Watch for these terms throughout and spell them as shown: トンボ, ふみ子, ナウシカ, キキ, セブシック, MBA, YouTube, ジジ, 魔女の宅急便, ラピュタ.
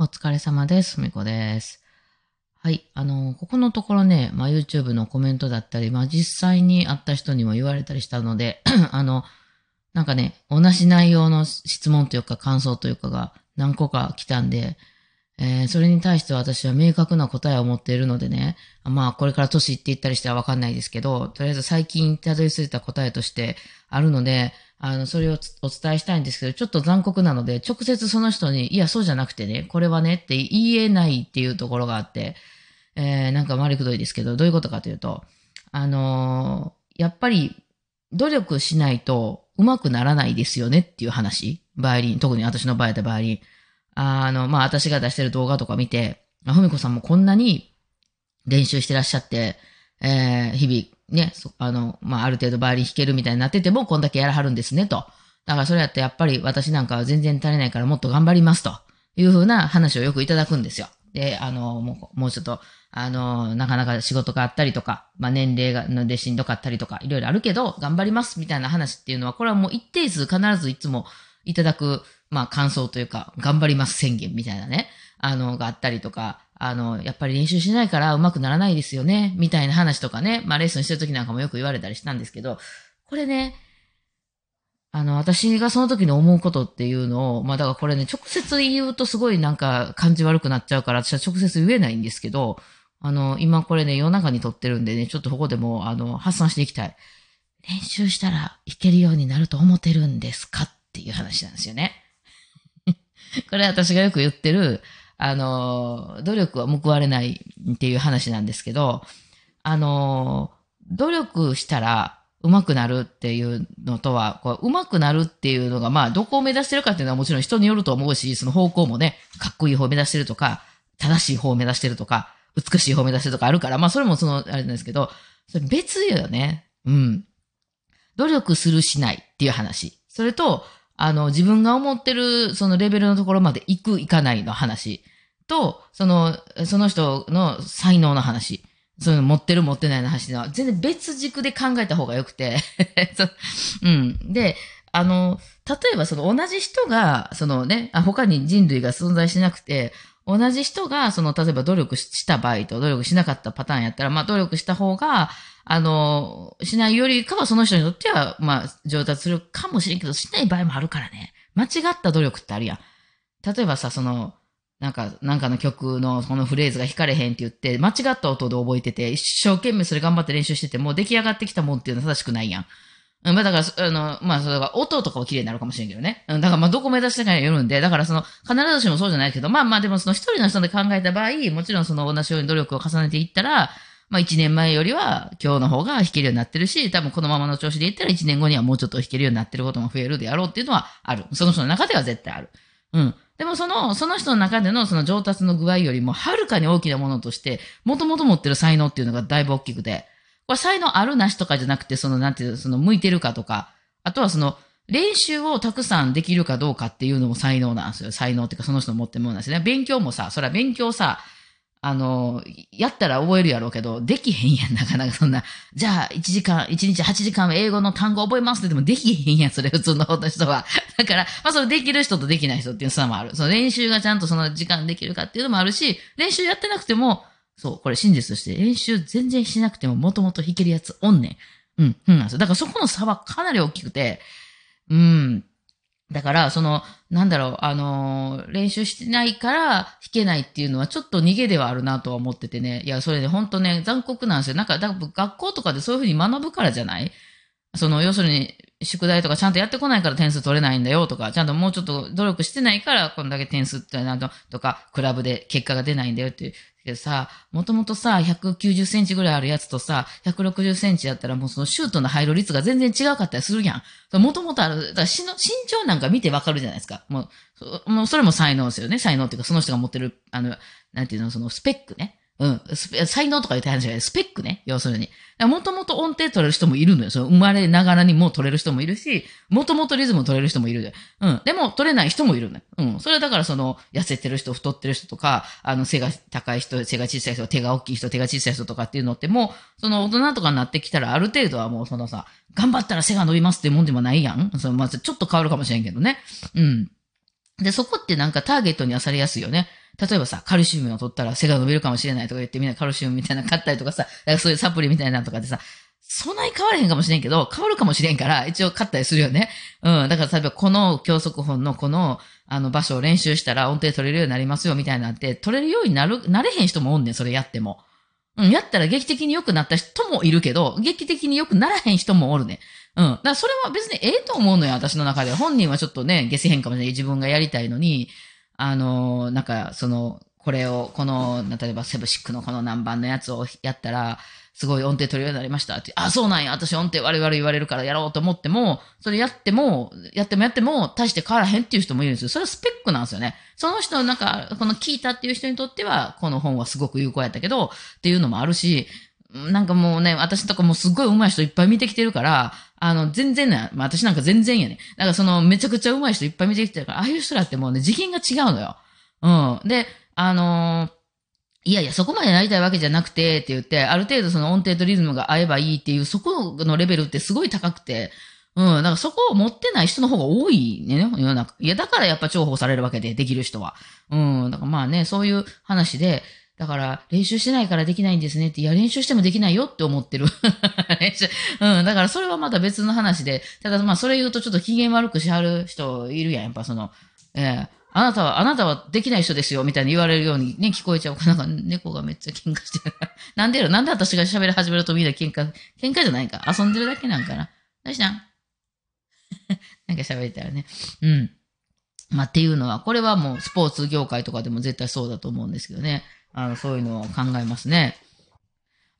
お疲れ様です。みこです。はい。ここのところね、YouTube のコメントだったり、実際に会った人にも言われたりしたので、なんかね、同じ内容の質問というか感想というかが何個か来たんで、それに対して私は明確な答えを持っているのでね、これから年いっていったりしたらわかんないですけど、とりあえず最近たどり着いた答えとしてあるので、それをお伝えしたいんですけど、ちょっと残酷なので、直接その人に、いや、そうじゃなくてね、これはねって言えないっていうところがあって、なんか回りくどいですけど、どういうことかというと、やっぱり努力しないと上手くならないですよねっていう話。バイオリン、特に私の場合だバイオリン。私が出してる動画とか見て、ふみこさんもこんなに練習してらっしゃって、日々、ね、ある程度バイオリン弾けるみたいになってても、こんだけやらはるんですね、と。だからそれやってやっぱり私なんかは全然足りないからもっと頑張ります、というふうな話をよくいただくんですよ。で、もうちょっと、なかなか仕事があったりとか、年齢が、でしんどかったりとか、いろいろあるけど、頑張ります、みたいな話っていうのは、これはもう一定数必ずいつもいただく、感想というか、頑張ります宣言みたいなね、があったりとか、やっぱり練習しないから上手くならないですよね、みたいな話とかね、レッスンしてる時なんかもよく言われたりしたんですけど、これね、私がその時に思うことっていうのを、だからこれね、直接言うとすごいなんか感じ悪くなっちゃうから、私は直接言えないんですけど、今これね、夜中に撮ってるんでね、ちょっとここでも、発散していきたい。練習したらいけるようになると思ってるんですかっていう話なんですよね。これ私がよく言ってる、努力は報われないっていう話なんですけど、努力したら上手くなるっていうのとは、こう上手くなるっていうのが、どこを目指してるかっていうのはもちろん人によると思うし、その方向もね、かっこいい方を目指してるとか、正しい方を目指してるとか、美しい方を目指してるとかあるから、それもあれなんですけど、それ別よね。うん。努力するしないっていう話。それと、自分が思ってる、そのレベルのところまで行く、行かないの話と、その人の才能の話、そういうの持ってる、持ってないの話は、全然別軸で考えた方がよくて、うん。で、例えば同じ人が、他に人類が存在しなくて、同じ人が、例えば努力した場合と努力しなかったパターンやったら、努力した方が、しないよりかはその人にとっては、上達するかもしれんけど、しない場合もあるからね。間違った努力ってあるやん。例えばさ、なんかの曲のこのフレーズが弾かれへんって言って、間違った音で覚えてて、一生懸命それ頑張って練習してて、もう出来上がってきたもんっていうのは正しくないやん。だから、それが音とかは綺麗になるかもしれんけどね。だから、どこ目指してかによるんで、だから必ずしもそうじゃないけど、でも一人の人で考えた場合、もちろん同じように努力を重ねていったら、一年前よりは今日の方が弾けるようになってるし、多分このままの調子でいったら一年後にはもうちょっと弾けるようになってることも増えるであろうっていうのはある。その人の中では絶対ある。うん。でもその人の中での上達の具合よりもはるかに大きなものとして、もともと持ってる才能っていうのがだいぶ大きくて、これ才能あるなしとかじゃなくて、向いてるかとか、あとは練習をたくさんできるかどうかっていうのも才能なんですよ。才能っていうかその人の持ってるものなんですよね。勉強もさ、それは勉強さ、やったら覚えるやろうけど、できへんやん、なかなかじゃあ、1日8時間英語の単語覚えますってでもできへんやん、それ普通の人は。だから、それできる人とできない人っていう差もある。練習がちゃんと時間できるかっていうのもあるし、練習やってなくても、そう、これ真実として、練習全然しなくてももともと弾けるやつおんねん。なんですよ。だからそこの差はかなり大きくて、だから、練習してないから弾けないっていうのはちょっと逃げではあるなとは思っててね。いや、それね、ほんとね、残酷なんですよ。だから学校とかでそういうふうに学ぶからじゃない？要するに、宿題とかちゃんとやってこないから点数取れないんだよとか、ちゃんともうちょっと努力してないからこんだけ点数ってとか、クラブで結果が出ないんだよっていう。でさ、もともとさ、190センチぐらいあるやつとさ、160センチだったらもうシュートの入る率が全然違うかったりするやん。もともとある、だから身長なんか見てわかるじゃないですか。もうそれも才能ですよね。才能っていうか、その人が持ってる、スペックね。才能とか言って話じゃない。スペックね。要するに。もともと音程取れる人もいるのよ。生まれながらにもう取れる人もいるし、もともとリズム取れる人もいるで。でも取れない人もいるのよ。それはだから痩せてる人、太ってる人とか、背が高い人、背が小さい人、手が大きい人、手が小さい人とかっていうのってもう、大人とかになってきたらある程度はもう頑張ったら背が伸びますっていうもんでもないやん。ちょっと変わるかもしれんけどね。で、そこってなんかターゲットにはされやすいよね。例えばさ、カルシウムを取ったら背が伸びるかもしれないとか言ってみんなカルシウムみたいなの買ったりとかさ、そういうサプリみたいなのとかでさ、そんなに変われへんかもしれんけど、変わるかもしれんから、一応買ったりするよね。うん。だから例えばこの教則本のこの、場所を練習したら音程取れるようになりますよみたいなんて、取れるようになれへん人もおんねん、それやっても。うん。やったら劇的に良くなった人もいるけど、劇的に良くならへん人もおるね。うん。だからそれは別にええと思うのよ、私の中で。本人はちょっとね、下せへんかもしれない。自分がやりたいのに、なんか、これを、例えばセブシックのこの何番のやつをやったら、すごい音程取るようになりましたって、あ、そうなんや、私音程悪い悪い言われるからやろうと思っても、それやっても、大して変わらへんっていう人もいるんですよ。それはスペックなんですよね。その人、なんか、この聞いたっていう人にとっては、この本はすごく有効やったけど、っていうのもあるし、なんかもうね、私とかもすごい上手い人いっぱい見てきてるから、全然ね、まあ、私なんか全然やね。だからめちゃくちゃ上手い人いっぱい見てきてるから、ああいう人らってもうね、次元が違うのよ。うん。で、いやいや、そこまでなりたいわけじゃなくて、って言って、ある程度音程とリズムが合えばいいっていう、そこのレベルってすごい高くて、うん、だからそこを持ってない人の方が多いね、世の中。いや、だからやっぱ重宝されるわけで、できる人は。うん、だからまあね、そういう話で、だから、練習してないからできないんですねって、いや、練習してもできないよって思ってる。練習。うん、だからそれはまた別の話で、ただまあそれ言うとちょっと機嫌悪くしはる人いるやん、やっぱあなたはできない人ですよ、みたいに言われるようにね、聞こえちゃう。なんか猫がめっちゃ喧嘩してる。なんでやろ、なんで私が喋り始めるとみんな喧嘩じゃないか。遊んでるだけなんかな。どうしたんなんか喋りたらね。うん。まあ、っていうのは、これはもうスポーツ業界とかでも絶対そうだと思うんですけどね。そういうのを考えますね。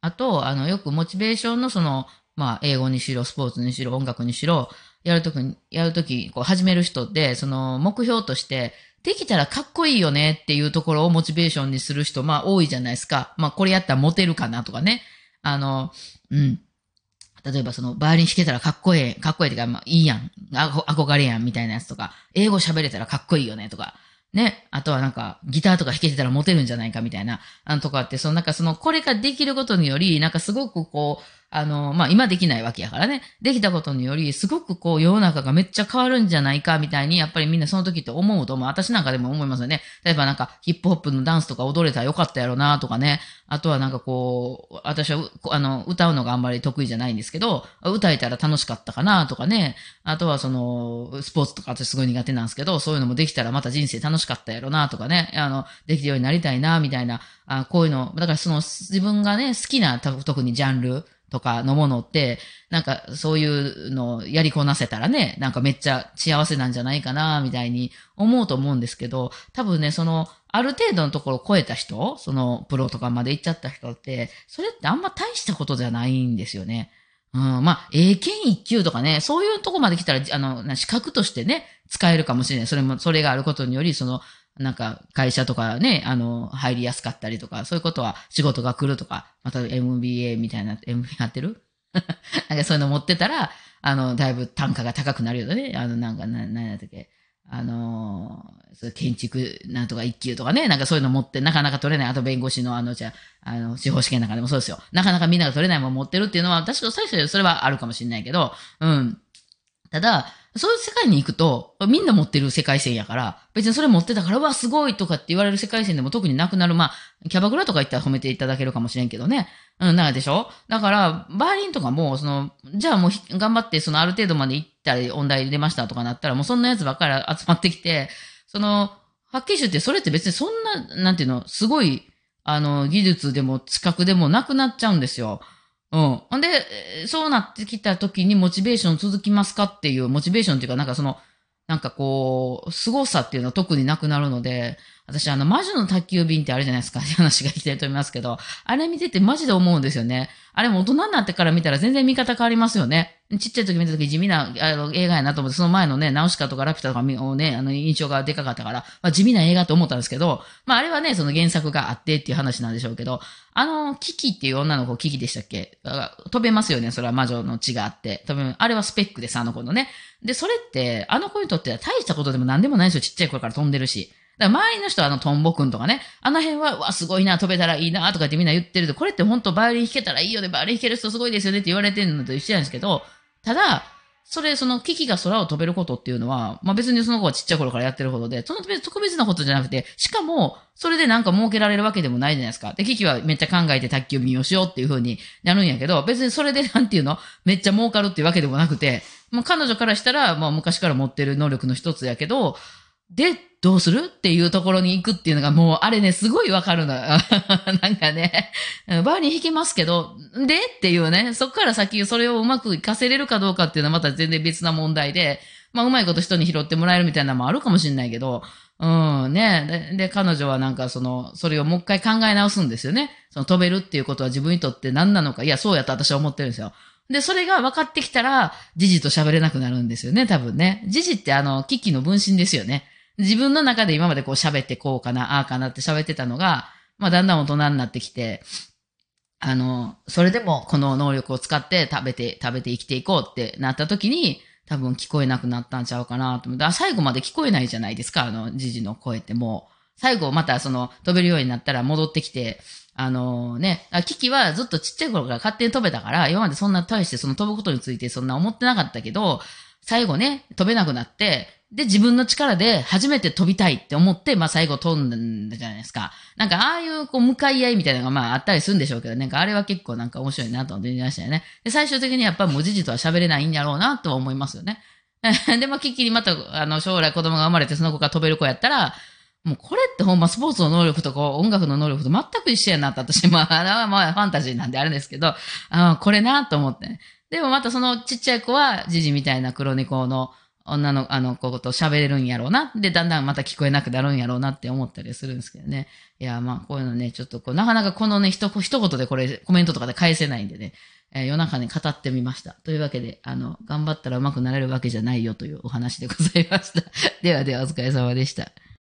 あと、よくモチベーションのまあ、英語にしろ、スポーツにしろ、音楽にしろ、やるとき、こう、始める人って、目標として、できたらかっこいいよねっていうところをモチベーションにする人、まあ、多いじゃないですか。まあ、これやったらモテるかなとかね。うん。例えばバイオリン弾けたらかっこいいってか、まあ、いいやん。憧れやんみたいなやつとか、英語喋れたらかっこいいよねとか。ね。あとはなんか、ギターとか弾けてたらモテるんじゃないかみたいな、とかって、なんかこれができることにより、なんかすごくこう、まあ、今できないわけやからね。できたことにより、すごくこう、世の中がめっちゃ変わるんじゃないかみたいに、やっぱりみんなその時って思うと思う。私なんかでも思いますよね。例えばなんか、ヒップホップのダンスとか踊れたらよかったやろなとかね。あとはなんかこう、私は、歌うのがあんまり得意じゃないんですけど、歌えたら楽しかったかなとかね。あとはスポーツとか私すごい苦手なんですけど、そういうのもできたらまた人生楽しかったやろなとかね。できるようになりたいなみたいな、こういうの、だから自分がね、好きな、特にジャンル、とかのものって、なんかそういうのをやりこなせたらね、なんかめっちゃ幸せなんじゃないかな、みたいに思うと思うんですけど、多分ね、ある程度のところを超えた人、プロとかまで行っちゃった人って、それってあんま大したことじゃないんですよね。うん、まあ、英検一級とかね、そういうとこまで来たら、資格としてね、使えるかもしれない。それがあることにより、なんか、会社とかね、入りやすかったりとか、そういうことは仕事が来るとか、また MBA みたいな、MBA やってるなんかそういうの持ってたら、だいぶ単価が高くなるよね。なんか、何やったっけ。建築なんとか一級とかね、なんかそういうの持って、なかなか取れない。あと弁護士の司法試験なんかでもそうですよ。なかなかみんなが取れないもの持ってるっていうのは、確か最初それはあるかもしれないけど、うん。ただ、そういう世界に行くと、みんな持ってる世界線やから、別にそれ持ってたから、うわ、すごいとかって言われる世界線でも特になくなる。まあ、キャバクラとか行ったら褒めていただけるかもしれんけどね。うん、なんでしょ？だから、バイオリンとかも、じゃあもう頑張って、ある程度まで行ったり、音大入れましたとかなったら、もうそんなやつばっかり集まってきて、発揮集って、それって別にそんな、なんていうの、すごい、技術でも資格でもなくなっちゃうんですよ。うん。ほんで、そうなってきた時にモチベーション続きますかっていう、モチベーションっていうか、なんかなんかこう、凄さっていうのは特になくなるので、私魔女の宅急便ってあれじゃないですか、話が来てると思いますけど、あれ見ててマジで思うんですよね。あれも大人になってから見たら全然見方変わりますよね。ちっちゃい時見た時地味な映画やなと思って、その前のね、ナウシカとかラピュタとかをね、印象がでかかったから、まあ地味な映画と思ったんですけど、まああれはね、原作があってっていう話なんでしょうけど、キキっていう女の子、キキでしたっけ？飛べますよね、それは魔女の血があって。あれはスペックです、あの子のね。で、それって、あの子にとっては大したことでも何でもないですよ、ちっちゃい頃から飛んでるし。だから周りの人はトンボくんとかね、あの辺は、うわ、すごいな、飛べたらいいな、とかってみんな言ってると、これって本当バイオリン弾けたらいいよね、バイオリン弾ける人すごいですよねって言われてるのと一緒なんですけど、ただ、そのキキが空を飛べることっていうのは、まあ、別にその子はちっちゃい頃からやってることで、その特別なことじゃなくて、しかも、それでなんか儲けられるわけでもないじゃないですか。で、キキはめっちゃ考えて宅急便をしようっていう風になるんやけど、別にそれでなんていうの、めっちゃ儲かるっていうわけでもなくて、まあ、彼女からしたら、まあ、昔から持ってる能力の一つやけど、で、どうするっていうところに行くっていうのが、もう、あれね、すごいわかるの。なんかね、バーに弾けますけど、でっていうね、そこから先、それをうまく活かせれるかどうかっていうのはまた全然別な問題で、まあ、うまいこと人に拾ってもらえるみたいなのもあるかもしれないけど、うん、ね。で、彼女はなんかそれをもう一回考え直すんですよね。その飛べるっていうことは自分にとって何なのか、いや、そうやと私は思ってるんですよ。で、それが分かってきたら、ジジと喋れなくなるんですよね、多分ね。ジジってキキの分身ですよね。自分の中で今までこう喋ってこうかな、ああかなって喋ってたのが、まあだんだん大人になってきて、それでもこの能力を使って食べて生きていこうってなった時に、多分聞こえなくなったんちゃうかなと思って、最後まで聞こえないじゃないですか、ジジの声ってもう。最後また飛べるようになったら戻ってきて、キキはずっとちっちゃい頃から勝手に飛べたから、今までそんな大して飛ぶことについてそんな思ってなかったけど、最後ね、飛べなくなって、で、自分の力で初めて飛びたいって思って、まあ、最後飛んだじゃないですか。なんか、ああいう、向かい合いみたいなのが、まあ、あったりするんでしょうけど、なんか、あれは結構なんか面白いなと思ってましたよね。で、最終的にやっぱもう、ジジとは喋れないんだろうな、とは思いますよね。で、まあ、キッキにまた、将来子供が生まれて、その子が飛べる子やったら、もう、これってほんま、スポーツの能力とか、音楽の能力と全く一緒やなと、私、まあ、あれはまあ、ファンタジーなんであれですけど、これな、と思って、ね。でも、またそのちっちゃい子は、ジジみたいな黒猫の、女の子と喋れるんやろうな。で、だんだんまた聞こえなくなるんやろうなって思ったりするんですけどね。いや、まあ、こういうのね、ちょっとなかなかこのね、一言でこれ、コメントとかで返せないんでね、夜中に語ってみました。というわけで、頑張ったら上手くなれるわけじゃないよというお話でございました。ではでは、お疲れ様でした。